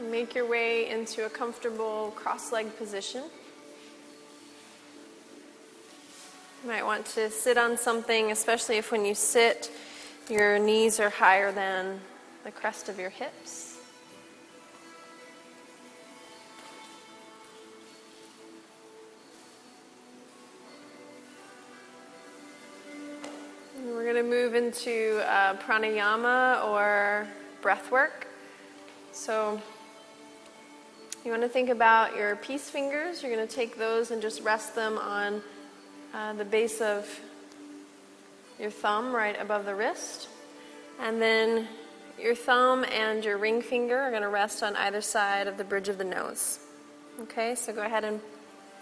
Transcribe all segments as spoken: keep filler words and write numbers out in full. Make your way into a comfortable cross-legged position. You might want to sit on something, especially if when you sit, your knees are higher than the crest of your hips. And we're going to move into uh, pranayama or breath work. So you want to think about your peace fingers. You're going to take those and just rest them on uh, the base of your thumb right above the wrist. And then your thumb and your ring finger are going to rest on either side of the bridge of the nose. Okay, so go ahead and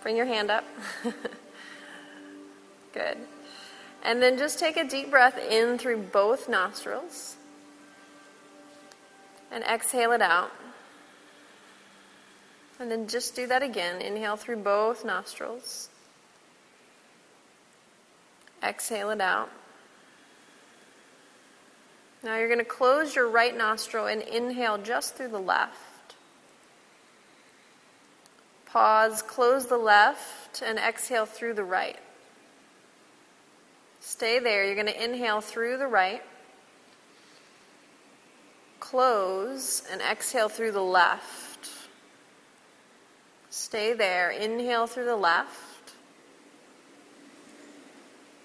bring your hand up. Good. And then just take a deep breath in through both nostrils. And exhale it out. And then just do that again. Inhale through both nostrils. Exhale it out. Now you're going to close your right nostril and inhale just through the left. Pause, close the left, and exhale through the right. Stay there. You're going to inhale through the right. Close, and exhale through the left. Stay there. Inhale through the left.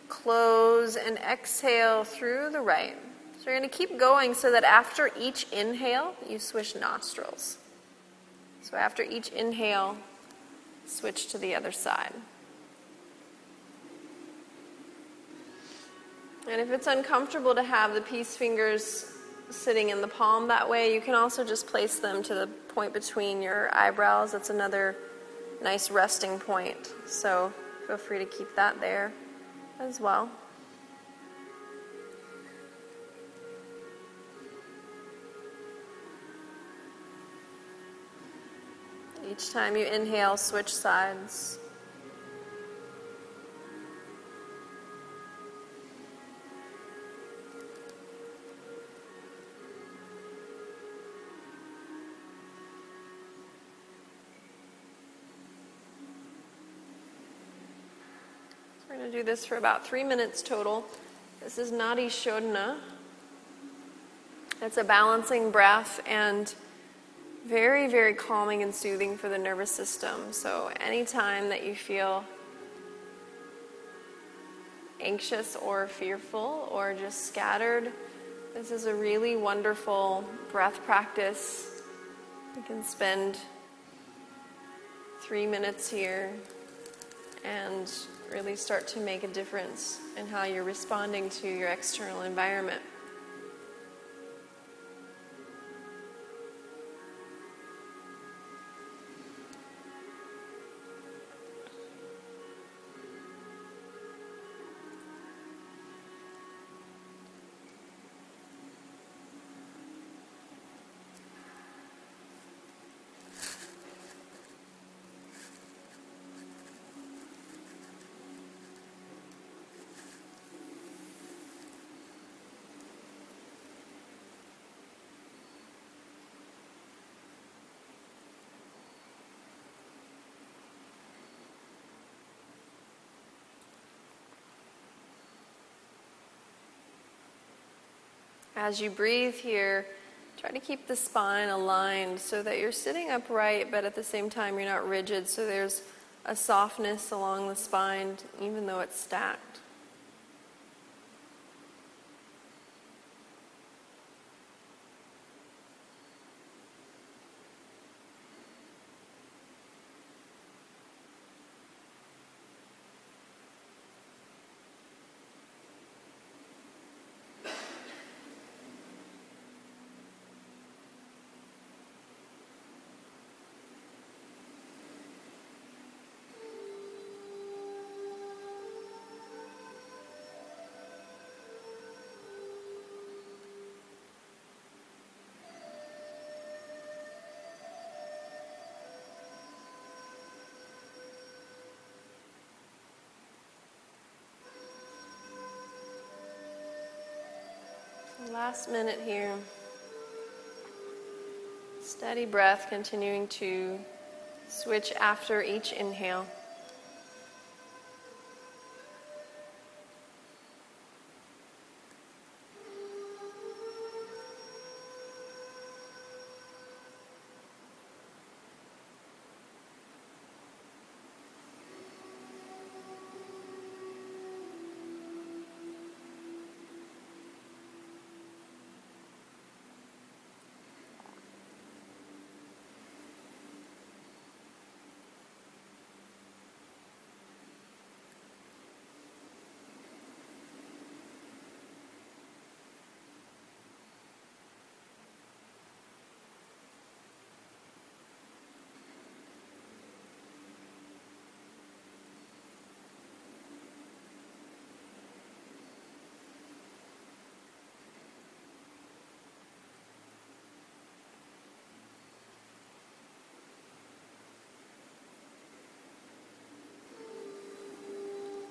Close and exhale through the right. So you're going to keep going so that after each inhale, you switch nostrils. So after each inhale, switch to the other side. And if it's uncomfortable to have the peace fingers sitting in the palm that way, you can also just place them to the point between your eyebrows. That's another nice resting point. So feel free to keep that there as well. Each time you inhale, switch sides. We're going to do this for about three minutes total. This is Nadi Shodana. It's a balancing breath and very, very calming and soothing for the nervous system. So anytime that you feel anxious or fearful or just scattered, this is a really wonderful breath practice. You can spend three minutes here and really start to make a difference in how you're responding to your external environment. As you breathe here, try to keep the spine aligned so that you're sitting upright, but at the same time you're not rigid, so there's a softness along the spine, even though it's stacked. Last minute here. Steady breath, continuing to switch after each inhale.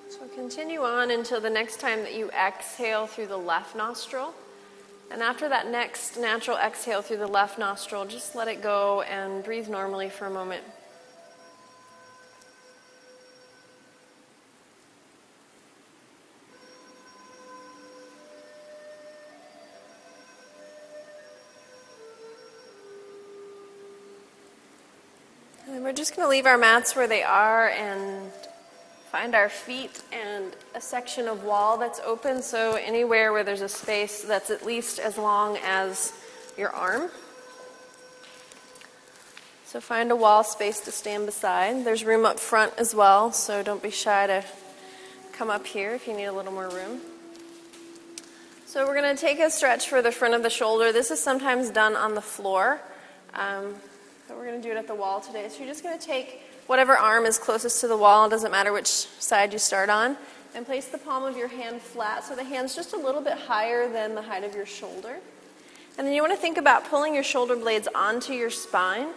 So continue on until the next time that you exhale through the left nostril. And after that next natural exhale through the left nostril, just let it go and breathe normally for a moment. And then we're just going to leave our mats where they are and find our feet and a section of wall that's open, so anywhere where there's a space that's at least as long as your arm. So find a wall space to stand beside. There's room up front as well, so don't be shy to come up here if you need a little more room. So we're going to take a stretch for the front of the shoulder. This is sometimes done on the floor, um, but we're going to do it at the wall today. So you're just going to take whatever arm is closest to the wall, doesn't matter which side you start on, and place the palm of your hand flat so the hand's just a little bit higher than the height of your shoulder. And then you want to think about pulling your shoulder blades onto your spine.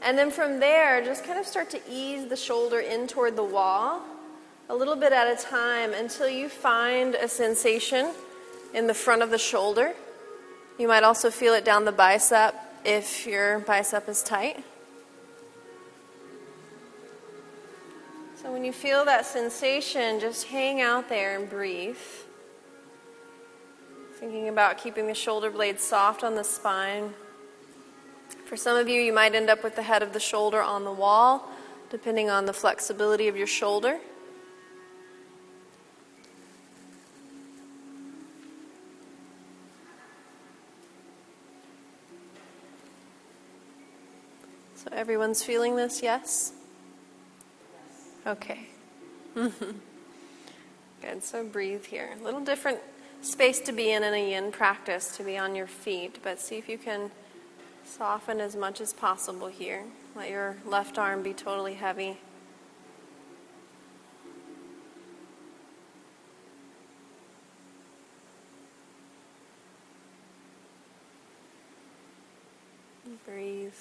And then from there, just kind of start to ease the shoulder in toward the wall, a little bit at a time, until you find a sensation in the front of the shoulder. You might also feel it down the bicep if your bicep is tight. So when you feel that sensation, just hang out there and breathe. Thinking about keeping the shoulder blades soft on the spine. For some of you, you might end up with the head of the shoulder on the wall, depending on the flexibility of your shoulder. So everyone's feeling this, yes? Okay. Good, so breathe here. A little different space to be in in a yin practice, to be on your feet, but see if you can soften as much as possible here. Let your left arm be totally heavy. Breathe.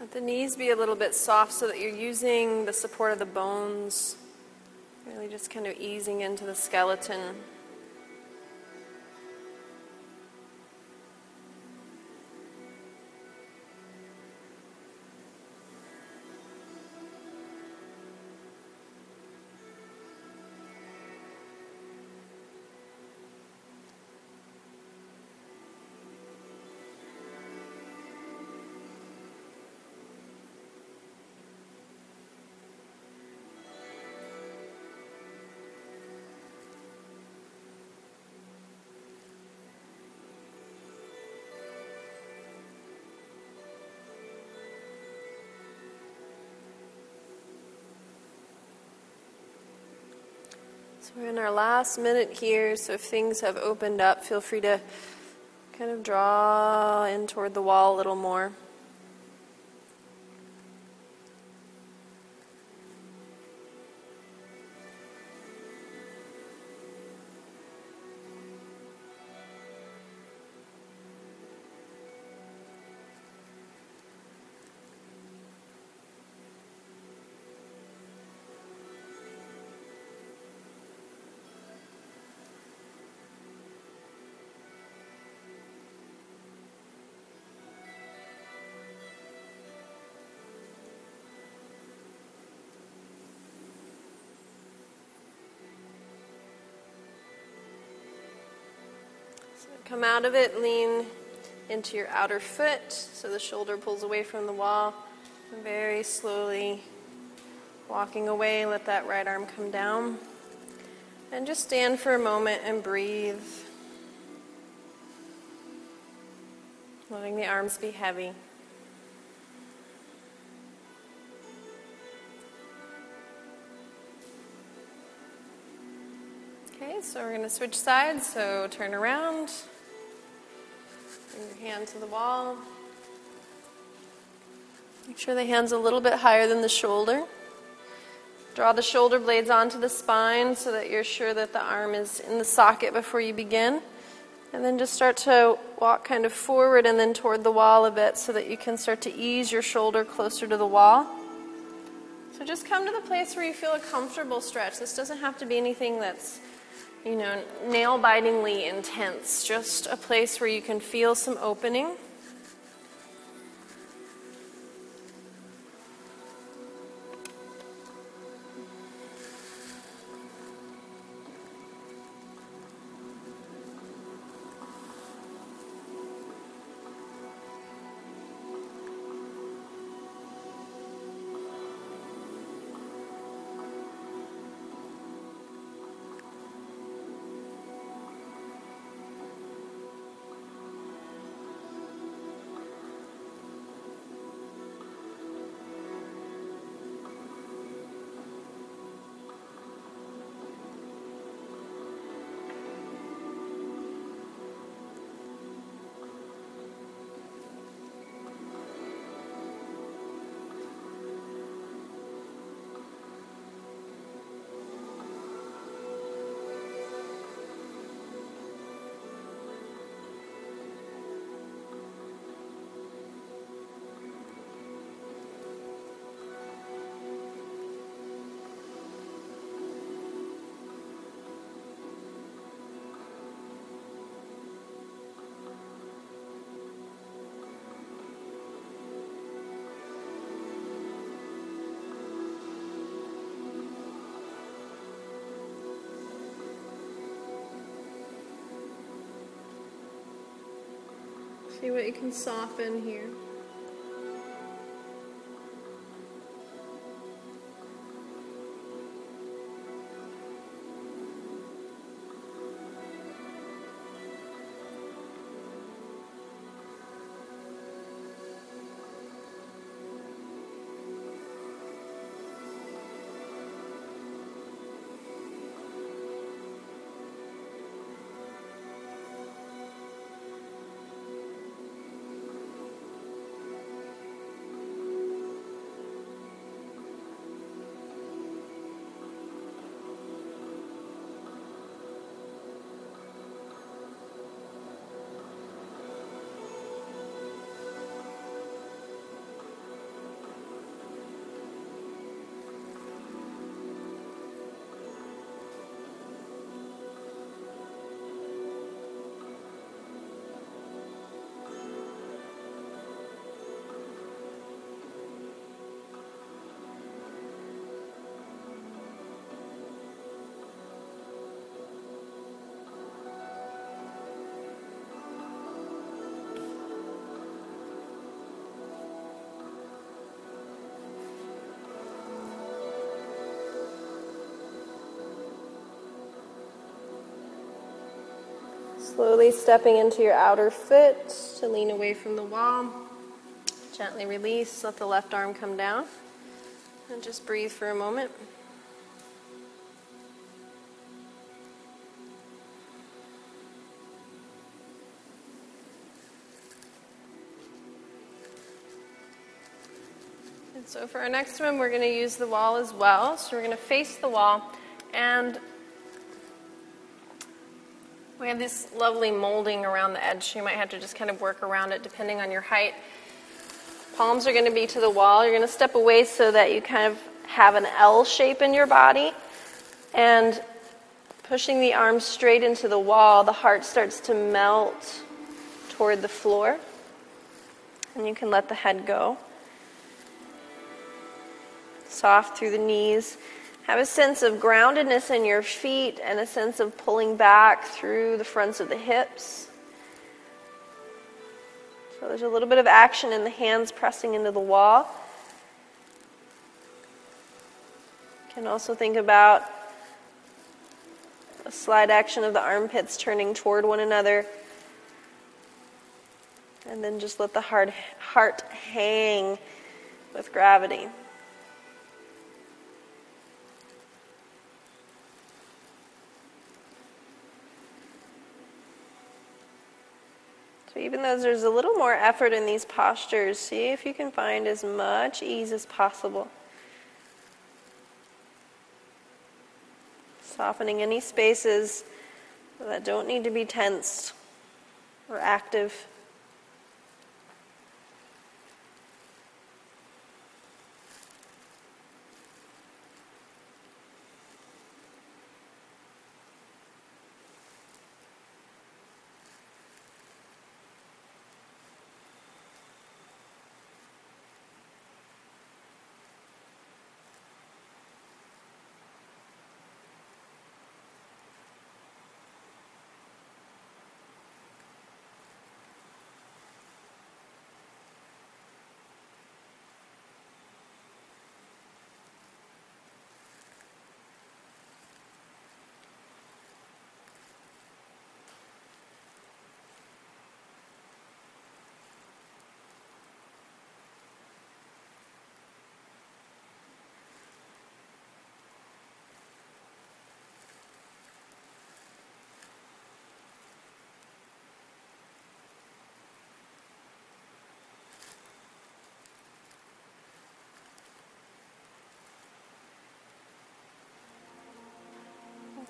Let the knees be a little bit soft so that you're using the support of the bones, really just kind of easing into the skeleton. So we're in our last minute here, so if things have opened up, feel free to kind of draw in toward the wall a little more. Come out of it, lean into your outer foot so the shoulder pulls away from the wall. And very slowly walking away, let that right arm come down. And just stand for a moment and breathe. Letting the arms be heavy. Okay, so we're going to switch sides, so turn around. Bring your hand to the wall. Make sure the hand's a little bit higher than the shoulder. Draw the shoulder blades onto the spine so that you're sure that the arm is in the socket before you begin. And then just start to walk kind of forward and then toward the wall a bit so that you can start to ease your shoulder closer to the wall. So just come to the place where you feel a comfortable stretch. This doesn't have to be anything that's, you know, nail-bitingly intense. Just a place where you can feel some opening. See what you can soften here. Slowly stepping into your outer foot to lean away from the wall. Gently release, let the left arm come down. And just breathe for a moment. And so for our next one, we're going to use the wall as well. So we're going to face the wall, and we have this lovely molding around the edge. You might have to just kind of work around it depending on your height. Palms are going to be to the wall. You're going to step away so that you kind of have an L shape in your body. And pushing the arms straight into the wall, the heart starts to melt toward the floor. And you can let the head go. Soft through the knees. Have a sense of groundedness in your feet and a sense of pulling back through the fronts of the hips. So there's a little bit of action in the hands pressing into the wall. You can also think about a slide action of the armpits turning toward one another. And then just let the hard heart hang with gravity. So even though there's a little more effort in these postures, see if you can find as much ease as possible. Softening any spaces that don't need to be tense or active.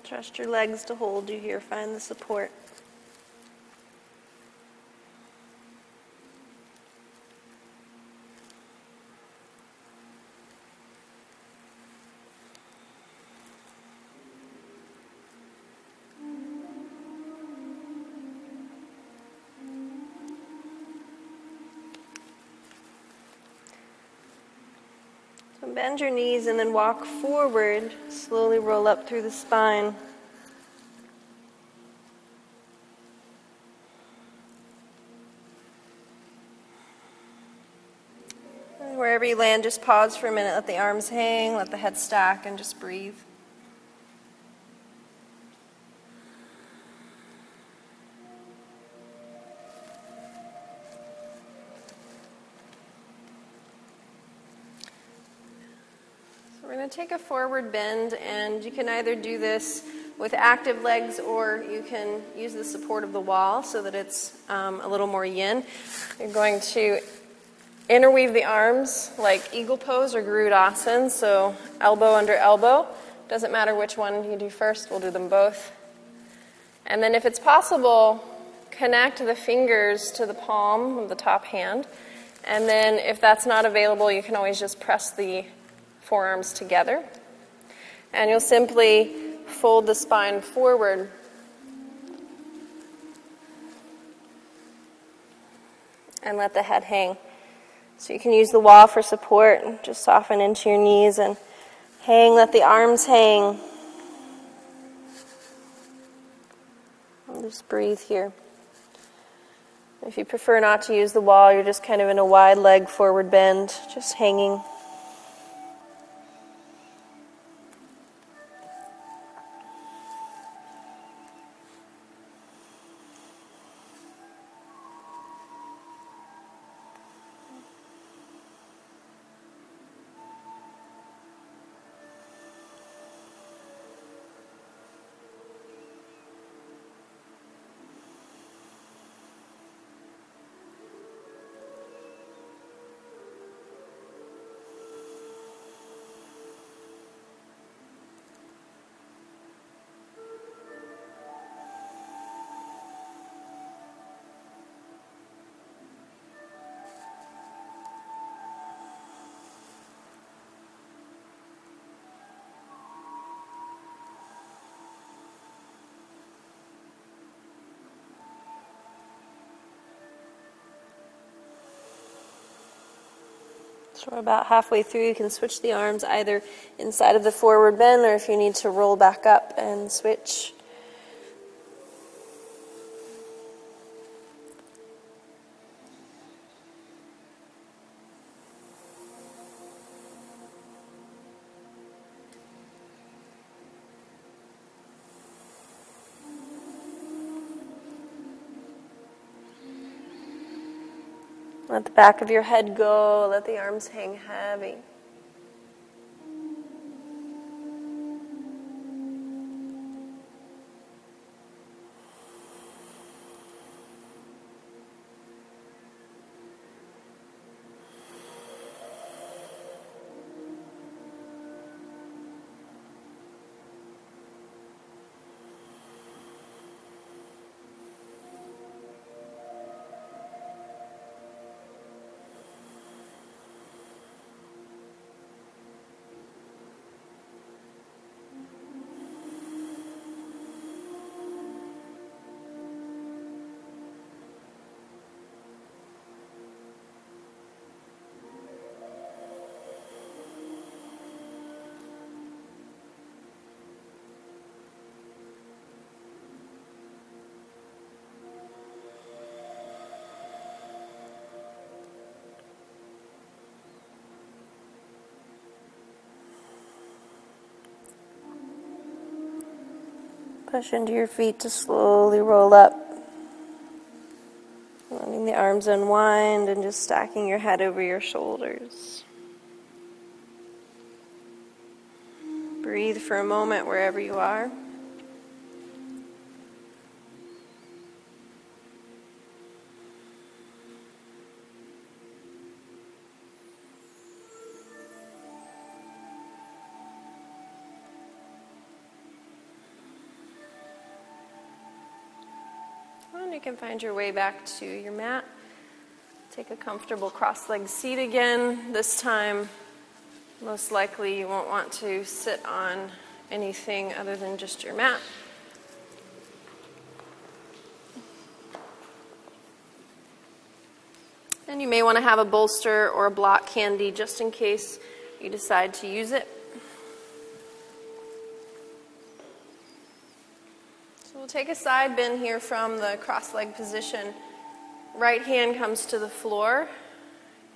Trust your legs to hold you here. Find the support. Bend your knees and then walk forward. Slowly roll up through the spine. And wherever you land, just pause for a minute. Let the arms hang, let the head stack, and just breathe. Take a forward bend, and you can either do this with active legs or you can use the support of the wall so that it's um, a little more yin. You're going to interweave the arms like eagle pose or Garudasana, so elbow under elbow. Doesn't matter which one you do first, we'll do them both. And then if it's possible, connect the fingers to the palm of the top hand. And then if that's not available, you can always just press the forearms together, and you'll simply fold the spine forward and let the head hang. So you can use the wall for support and just soften into your knees and hang, let the arms hang. I'll just breathe here. If you prefer not to use the wall, you're just kind of in a wide leg forward bend, just hanging. So we're about halfway through. You can switch the arms either inside of the forward bend, or if you need to roll back up and switch. Let the back of your head go. Let the arms hang heavy. Push into your feet to slowly roll up, letting the arms unwind and just stacking your head over your shoulders. Breathe for a moment wherever you are. You can find your way back to your mat. Take a comfortable cross-legged seat again. This time, most likely you won't want to sit on anything other than just your mat. And you may want to have a bolster or a block handy just in case you decide to use it. We'll take a side bend here from the cross-legged position. Right hand comes to the floor,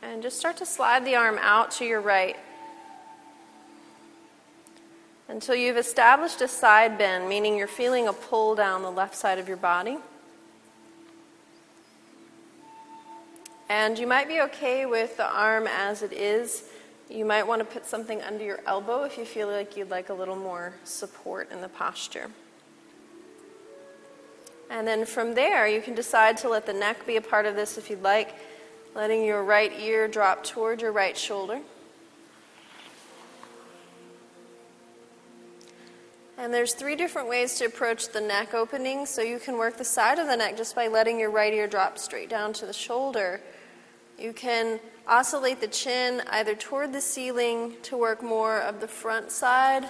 and just start to slide the arm out to your right until you've established a side bend, meaning you're feeling a pull down the left side of your body. And you might be okay with the arm as it is. You might want to put something under your elbow if you feel like you'd like a little more support in the posture. And then from there, you can decide to let the neck be a part of this if you'd like, letting your right ear drop toward your right shoulder. And there's three different ways to approach the neck opening, so you can work the side of the neck just by letting your right ear drop straight down to the shoulder. You can oscillate the chin either toward the ceiling to work more of the front side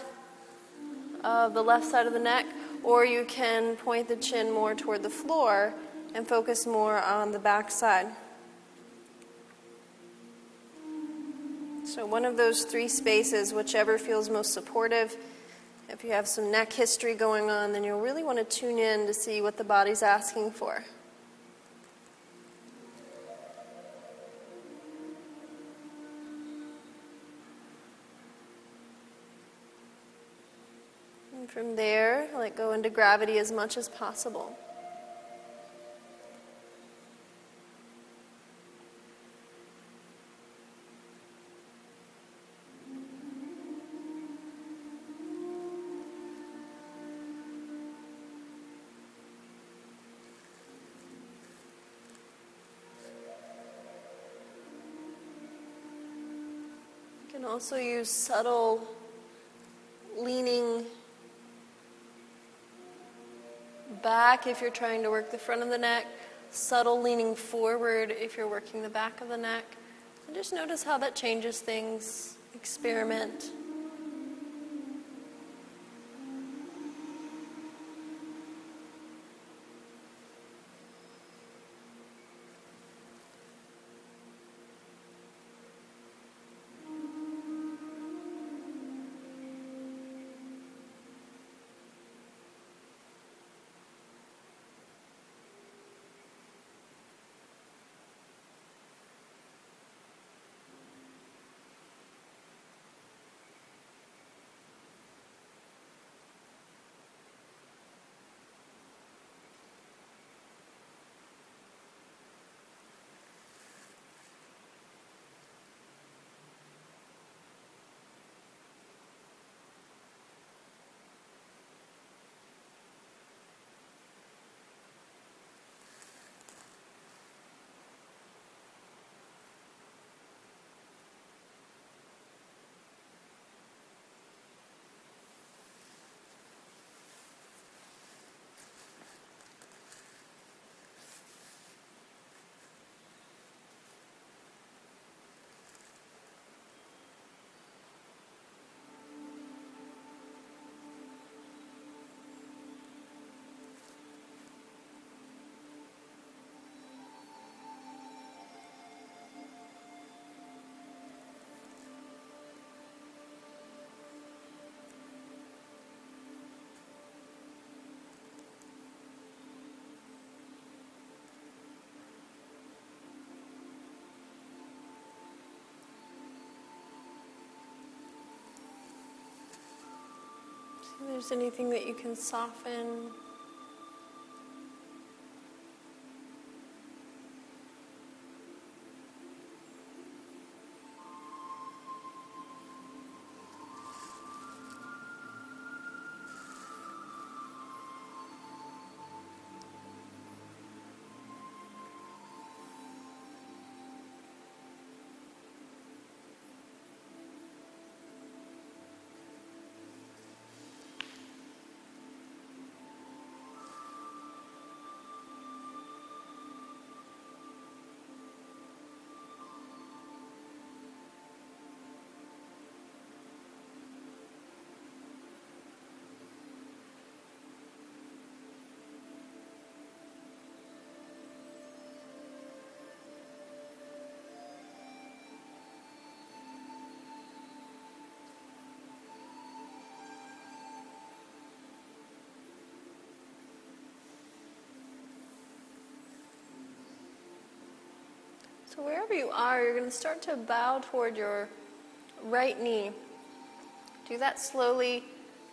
of the left side of the neck, or you can point the chin more toward the floor and focus more on the back side. So one of those three spaces, whichever feels most supportive. If you have some neck history going on, then you'll really want to tune in to see what the body's asking for. From there, let go into gravity as much as possible. You can also use subtle leaning back if you're trying to work the front of the neck, subtle leaning forward if you're working the back of the neck. And just notice how that changes things. Experiment. If there's anything that you can soften, so wherever you are, you're going to start to bow toward your right knee. Do that slowly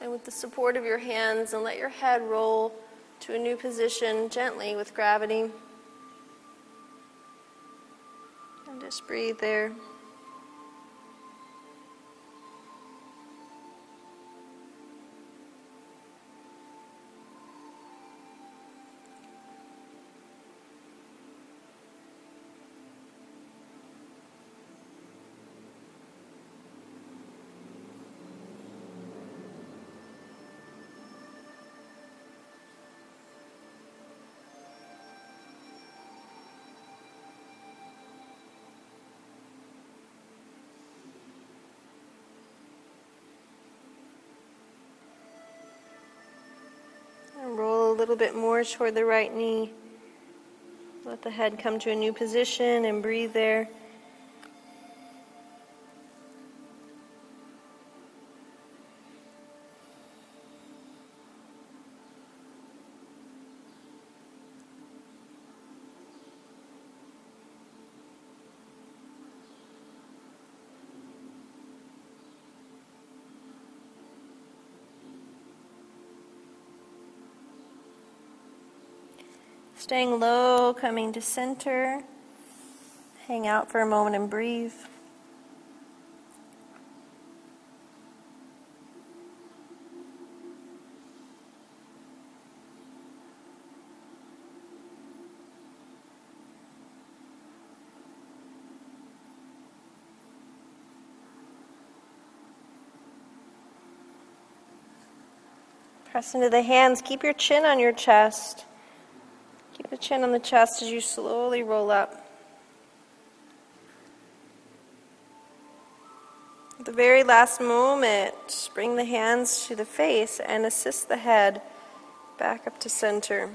and with the support of your hands, and let your head roll to a new position gently with gravity. And just breathe there. A little bit more toward the right knee. Let the head come to a new position and breathe there. Staying low, coming to center. Hang out for a moment and breathe. Press into the hands. Keep your chin on your chest. Keep the chin on the chest as you slowly roll up. At the very last moment, bring the hands to the face and assist the head back up to center.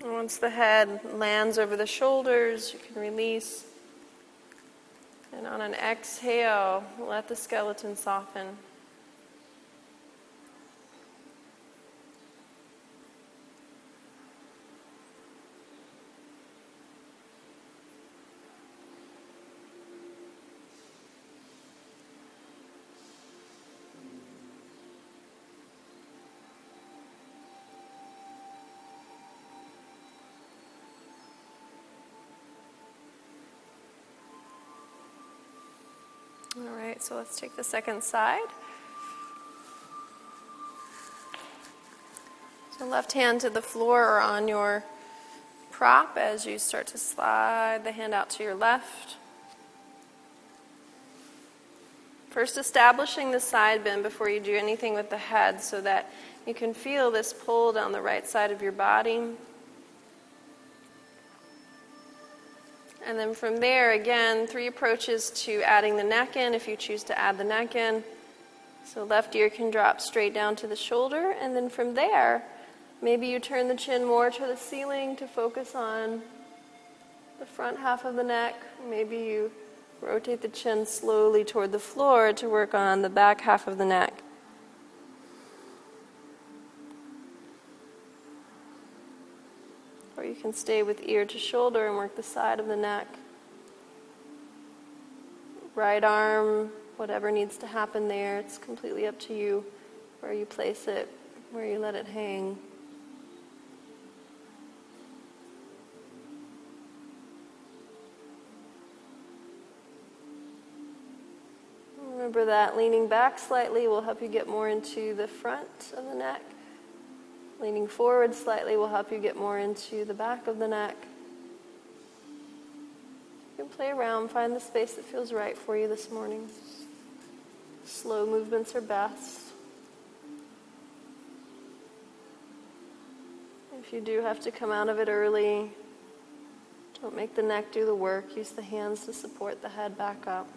And once the head lands over the shoulders, you can release. And on an exhale, let the skeleton soften. All right, so let's take the second side. So left hand to the floor or on your prop as you start to slide the hand out to your left. First establishing the side bend before you do anything with the head so that you can feel this pull down the right side of your body. And then from there, again, three approaches to adding the neck in, if you choose to add the neck in. So left ear can drop straight down to the shoulder, and then from there, maybe you turn the chin more to the ceiling to focus on the front half of the neck. Maybe you rotate the chin slowly toward the floor to work on the back half of the neck. Or you can stay with ear to shoulder and work the side of the neck. Right arm whatever needs to happen there, it's completely up to you where you place it, where you let it hang. Remember that leaning back slightly will help you get more into the front of the neck. Leaning forward slightly will help you get more into the back of the neck. You can play around, find the space that feels right for you this morning. Slow movements are best. If you do have to come out of it early, don't make the neck do the work. Use the hands to support the head back up.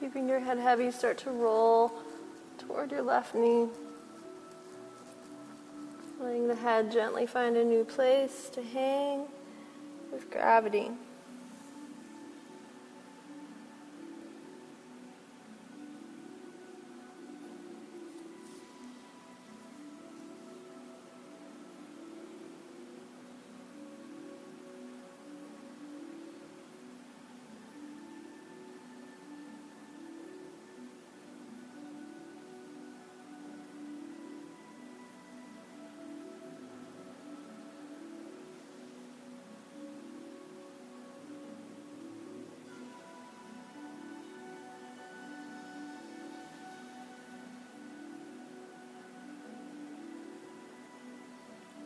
Keeping your head heavy, start to roll toward your left knee. Letting the head gently find a new place to hang with gravity.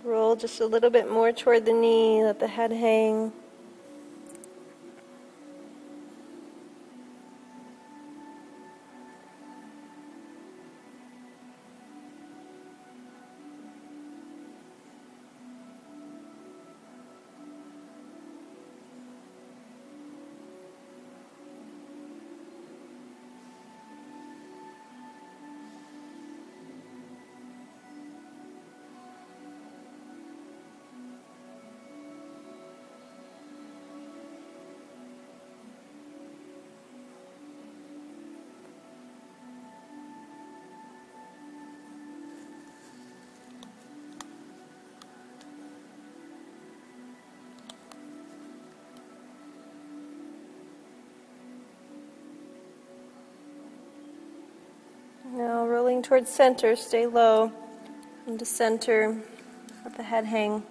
Roll just a little bit more toward the knee, let the head hang. Looking towards center, stay low. Come to center, let the head hang.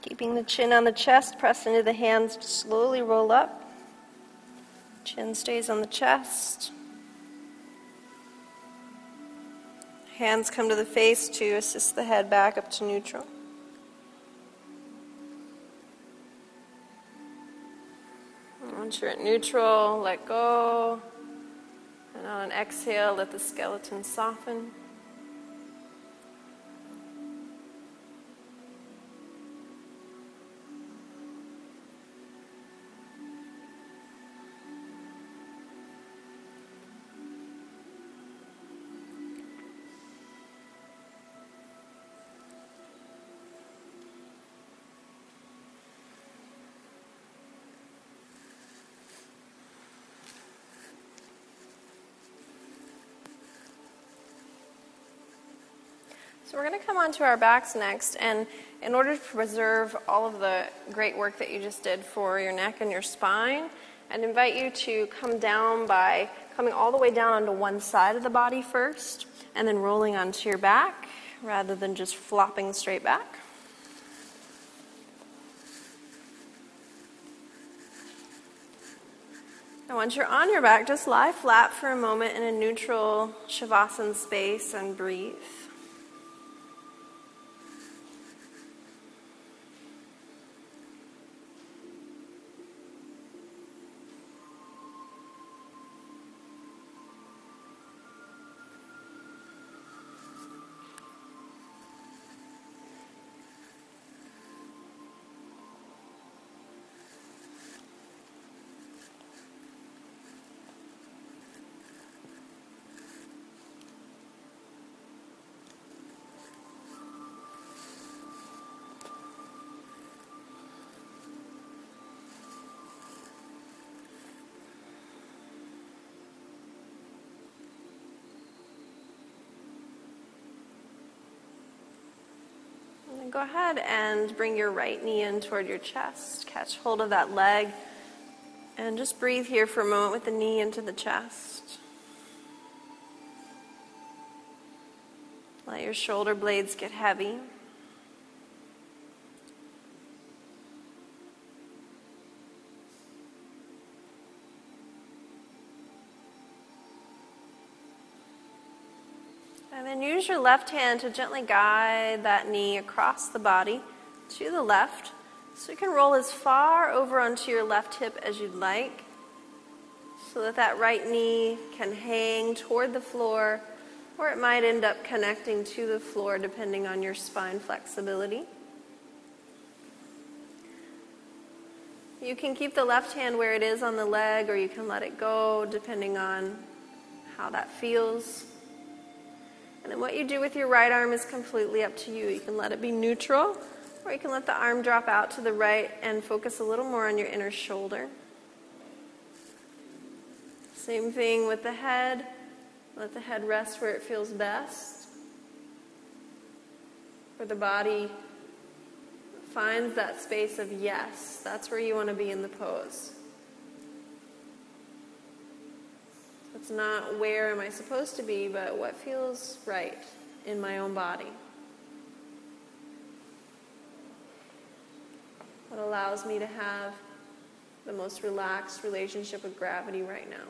Keeping the chin on the chest, press into the hands to slowly roll up. Chin stays on the chest. Hands come to the face to assist the head back up to neutral. Once you're at neutral, let go. And on an exhale, let the skeleton soften. So we're going to come onto our backs next, and in order to preserve all of the great work that you just did for your neck and your spine, I'd invite you to come down by coming all the way down onto one side of the body first, and then rolling onto your back rather than just flopping straight back. And once you're on your back, just lie flat for a moment in a neutral Shavasana space and breathe. Go ahead and bring your right knee in toward your chest. Catch hold of that leg and just breathe here for a moment with the knee into the chest. Let your shoulder blades get heavy. And use your left hand to gently guide that knee across the body to the left. So you can roll as far over onto your left hip as you'd like, so that that right knee can hang toward the floor, or it might end up connecting to the floor depending on your spine flexibility. You can keep the left hand where it is on the leg, or you can let it go depending on how that feels. And then what you do with your right arm is completely up to you. You can let it be neutral, or you can let the arm drop out to the right and focus a little more on your inner shoulder. Same thing with the head. Let the head rest where it feels best, where the body finds that space of yes. That's where you want to be in the pose. It's not where am I supposed to be, but what feels right in my own body. What allows me to have the most relaxed relationship with gravity right now.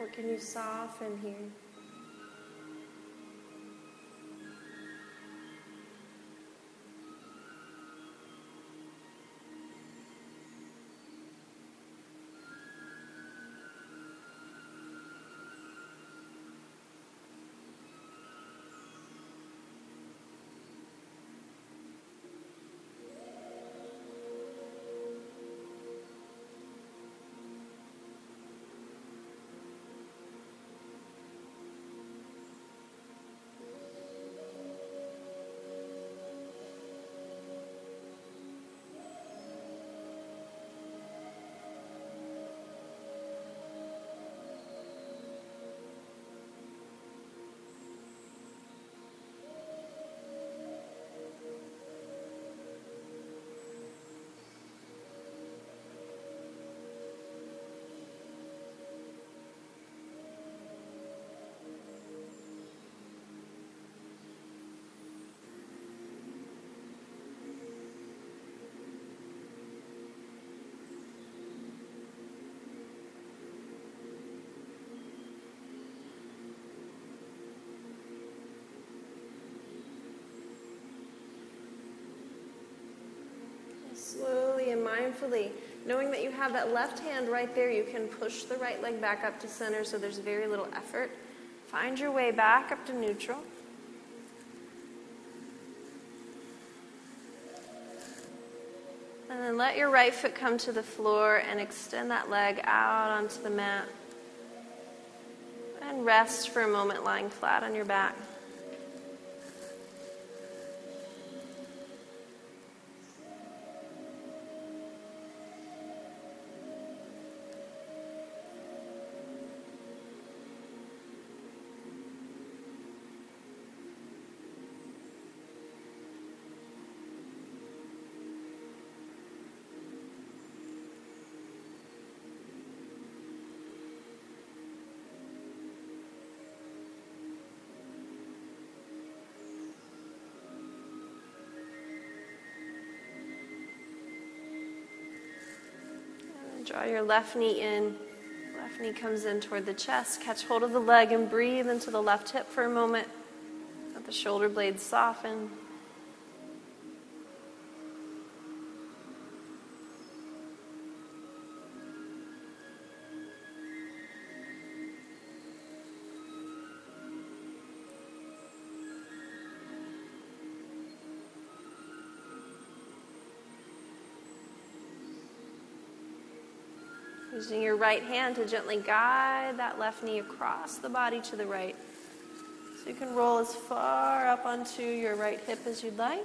What can you soften here? Slowly and mindfully, knowing that you have that left hand right there, you can push the right leg back up to center so there's very little effort. Find your way back up to neutral. And then let your right foot come to the floor and extend that leg out onto the mat. And rest for a moment lying flat on your back. Draw your left knee in. Left knee comes in toward the chest. Catch hold of the leg and breathe into the left hip for a moment. Let the shoulder blades soften. Using your right hand to gently guide that left knee across the body to the right. So you can roll as far up onto your right hip as you'd like.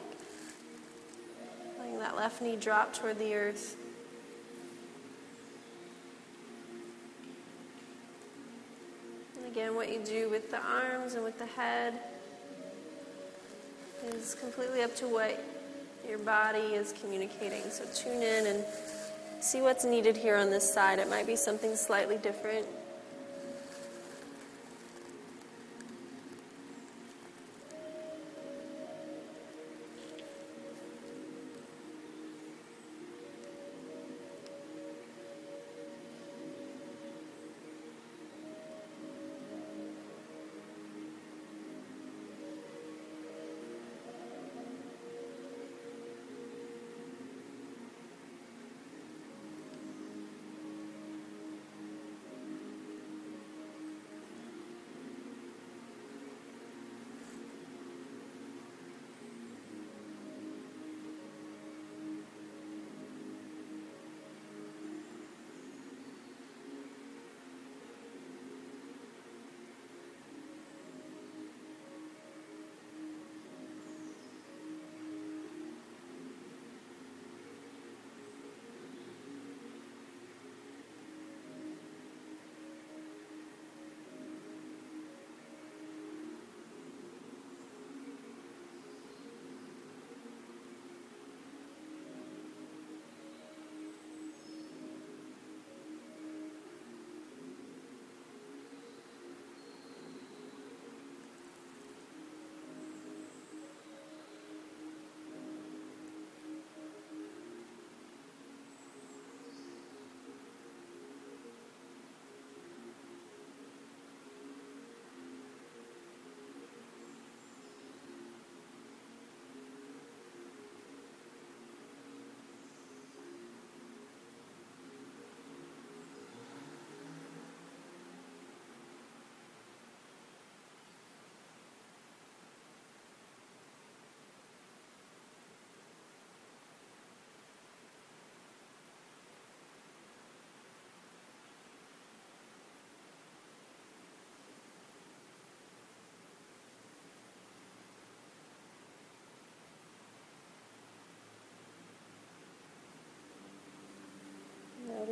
Letting that left knee drop toward the earth. And again, what you do with the arms and with the head is completely up to what your body is communicating. So tune in and see what's needed here on this side. It might be something slightly different.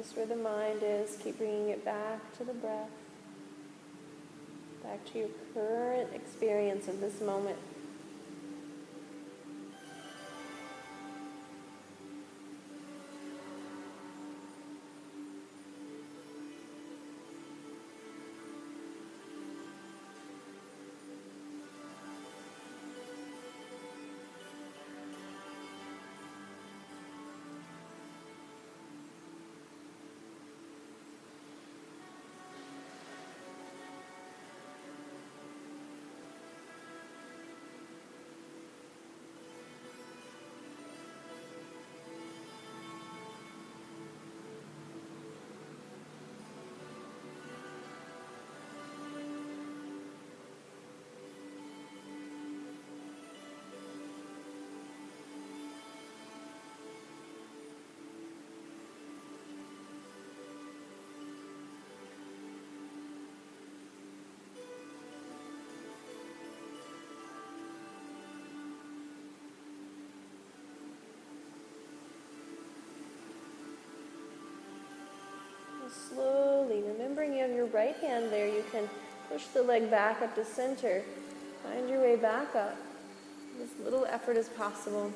Notice where the mind is. Keep bringing it back to the breath, back to your current experience of this moment. Slowly, remembering you have your right hand there, you can push the leg back up to center. Find your way back up, as little effort as possible.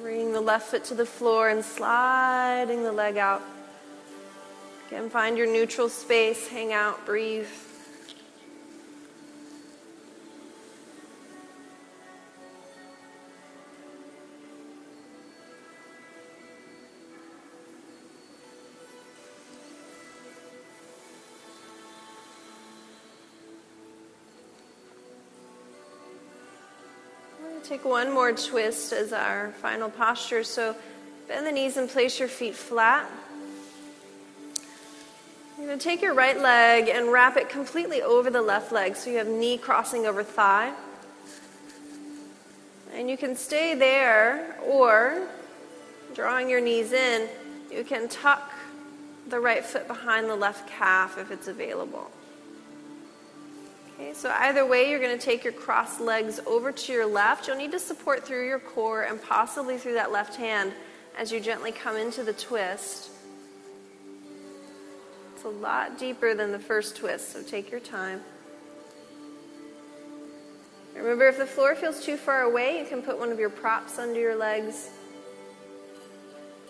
Bringing the left foot to the floor and sliding the leg out. Again, find your neutral space, hang out, breathe. Take one more twist as our final posture. So bend the knees and place your feet flat. You're going to take your right leg and wrap it completely over the left leg, so you have knee crossing over thigh. And you can stay there, or drawing your knees in, you can tuck the right foot behind the left calf if it's available. So either way, you're going to take your crossed legs over to your left. You'll need to support through your core and possibly through that left hand as you gently come into the twist. It's a lot deeper than the first twist, so take your time. Remember, if the floor feels too far away, you can put one of your props under your legs.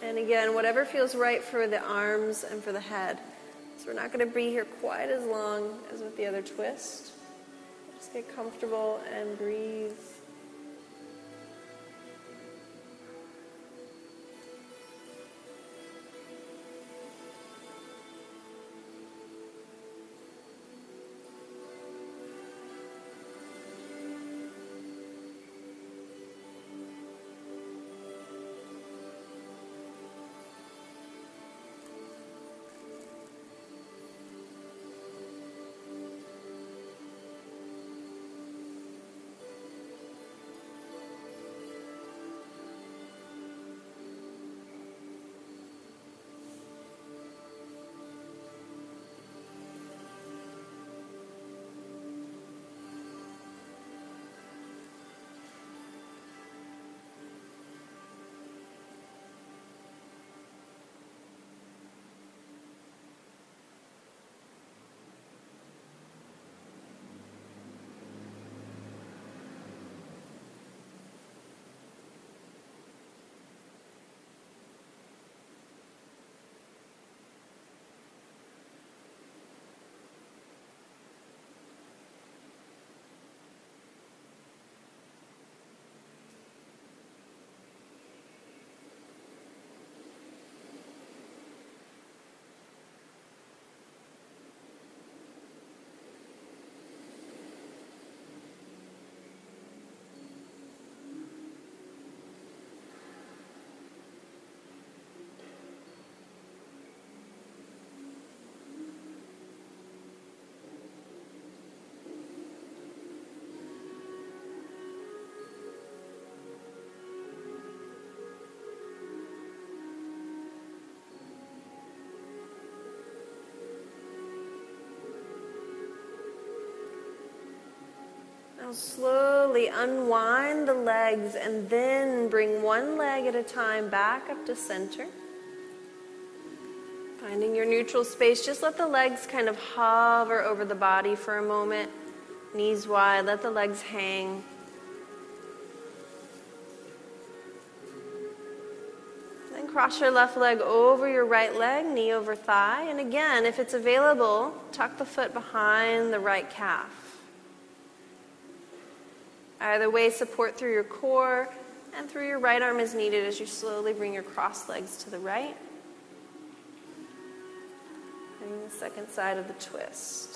And again, whatever feels right for the arms and for the head. So we're not going to be here quite as long as with the other twist. Just get comfortable and breathe. Now slowly unwind the legs and then bring one leg at a time back up to center. Finding your neutral space, just let the legs kind of hover over the body for a moment. Knees wide, let the legs hang. Then cross your left leg over your right leg, knee over thigh. And again, if it's available, tuck the foot behind the right calf. Either way, support through your core and through your right arm as needed as you slowly bring your crossed legs to the right. And the second side of the twist.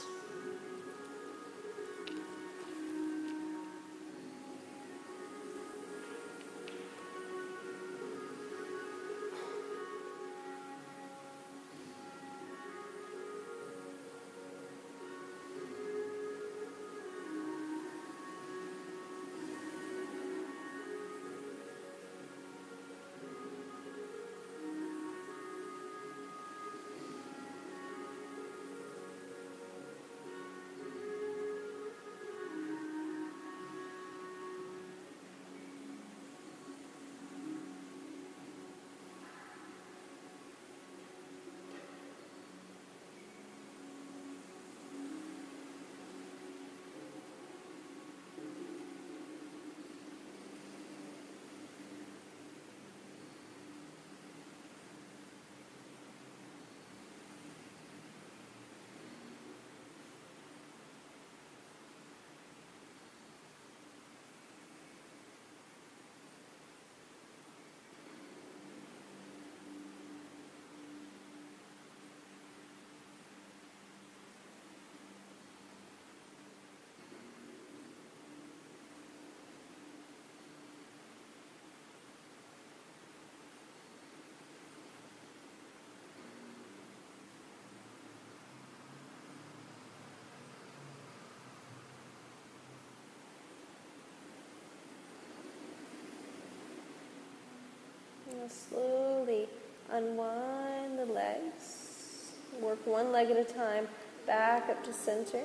Slowly unwind the legs, work one leg at a time, back up to center.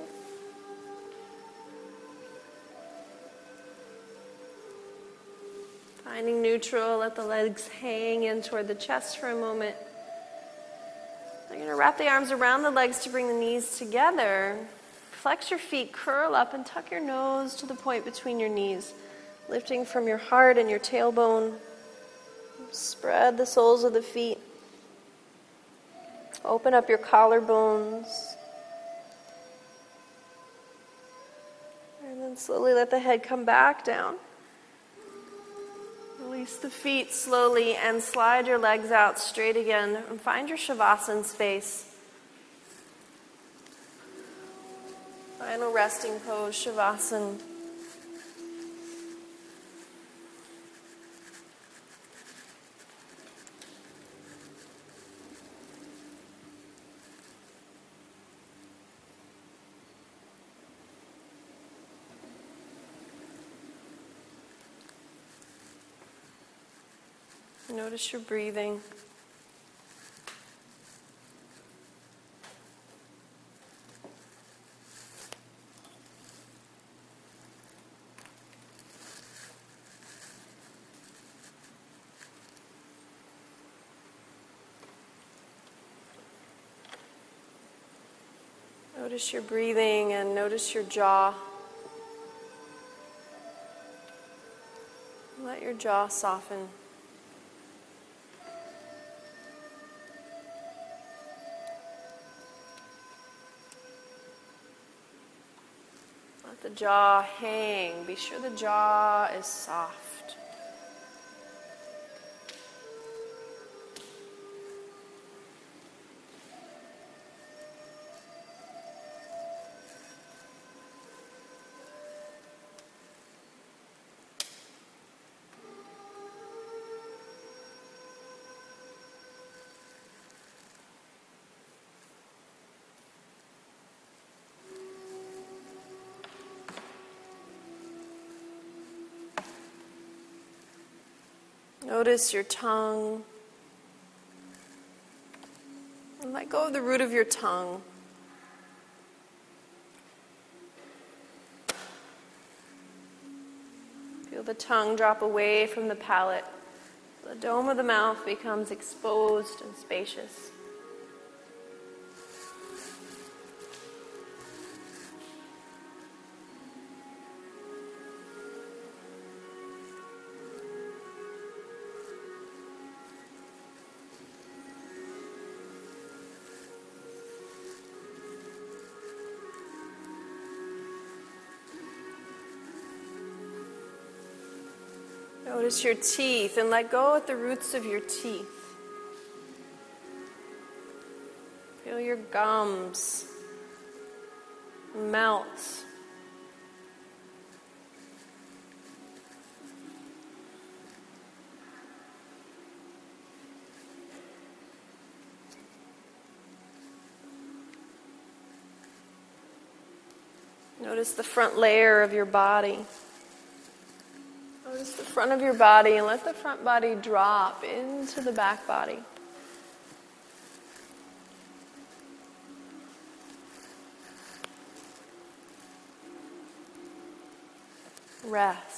Finding neutral, let the legs hang in toward the chest for a moment. You're going to wrap the arms around the legs to bring the knees together. Flex your feet, curl up, and tuck your nose to the point between your knees, lifting from your heart and your tailbone. Spread the soles of the feet. Open up your collarbones. And then slowly let the head come back down. Release the feet slowly and slide your legs out straight again. And find your Shavasana space. Final resting pose, Shavasana. Notice your breathing. Notice your breathing and notice your jaw. Let your jaw soften. Jaw hang. Be sure the jaw is soft. Notice your tongue. And let go of the root of your tongue. Feel the tongue drop away from the palate. The dome of the mouth becomes exposed and spacious. Notice your teeth and let go at the roots of your teeth. Feel your gums melt. Notice the front layer of your body. Notice the front of your body and let the front body drop into the back body. Rest.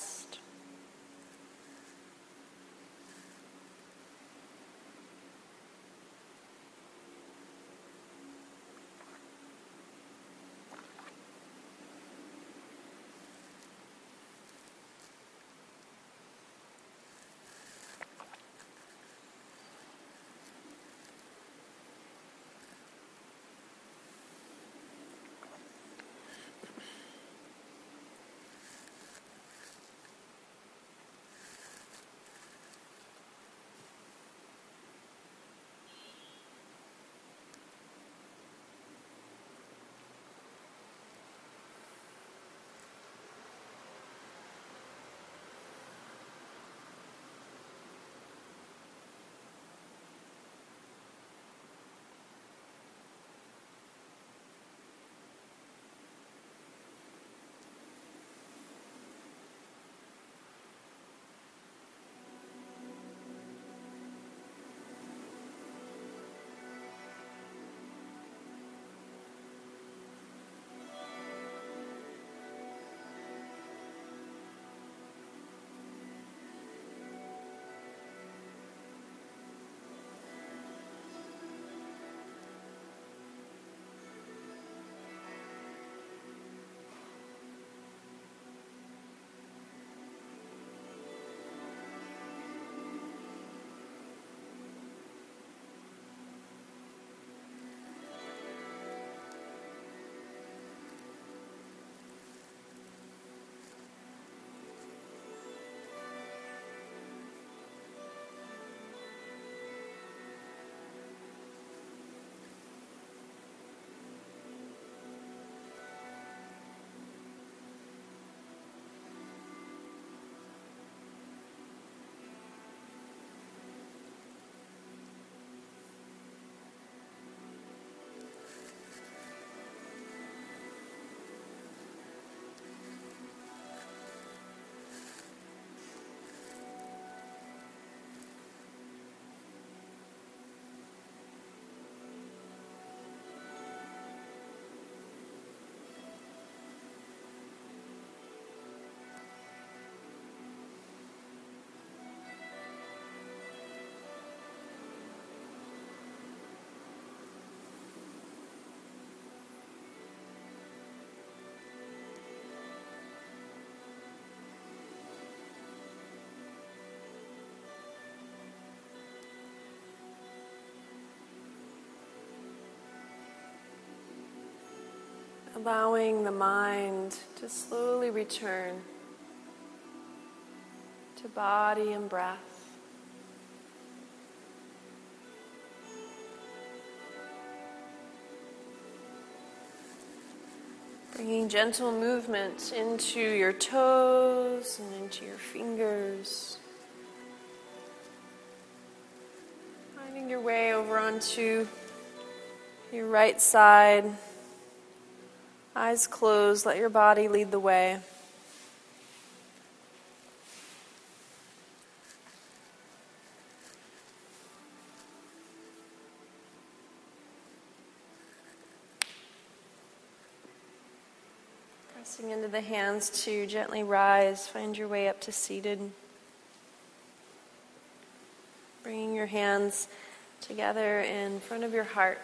Allowing the mind to slowly return to body and breath. Bringing gentle movement into your toes and into your fingers. Finding your way over onto your right side. Eyes closed, let your body lead the way. Pressing into the hands to gently rise. Find your way up to seated. Bringing your hands together in front of your heart.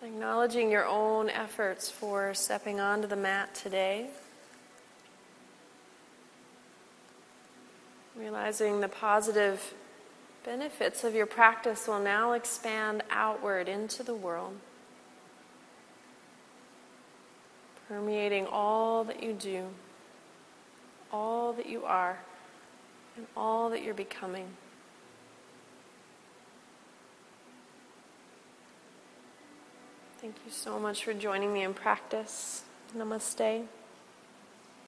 Acknowledging your own efforts for stepping onto the mat today. Realizing the positive benefits of your practice will now expand outward into the world, permeating all that you do, all that you are, and all that you're becoming. Thank you so much for joining me in practice. Namaste.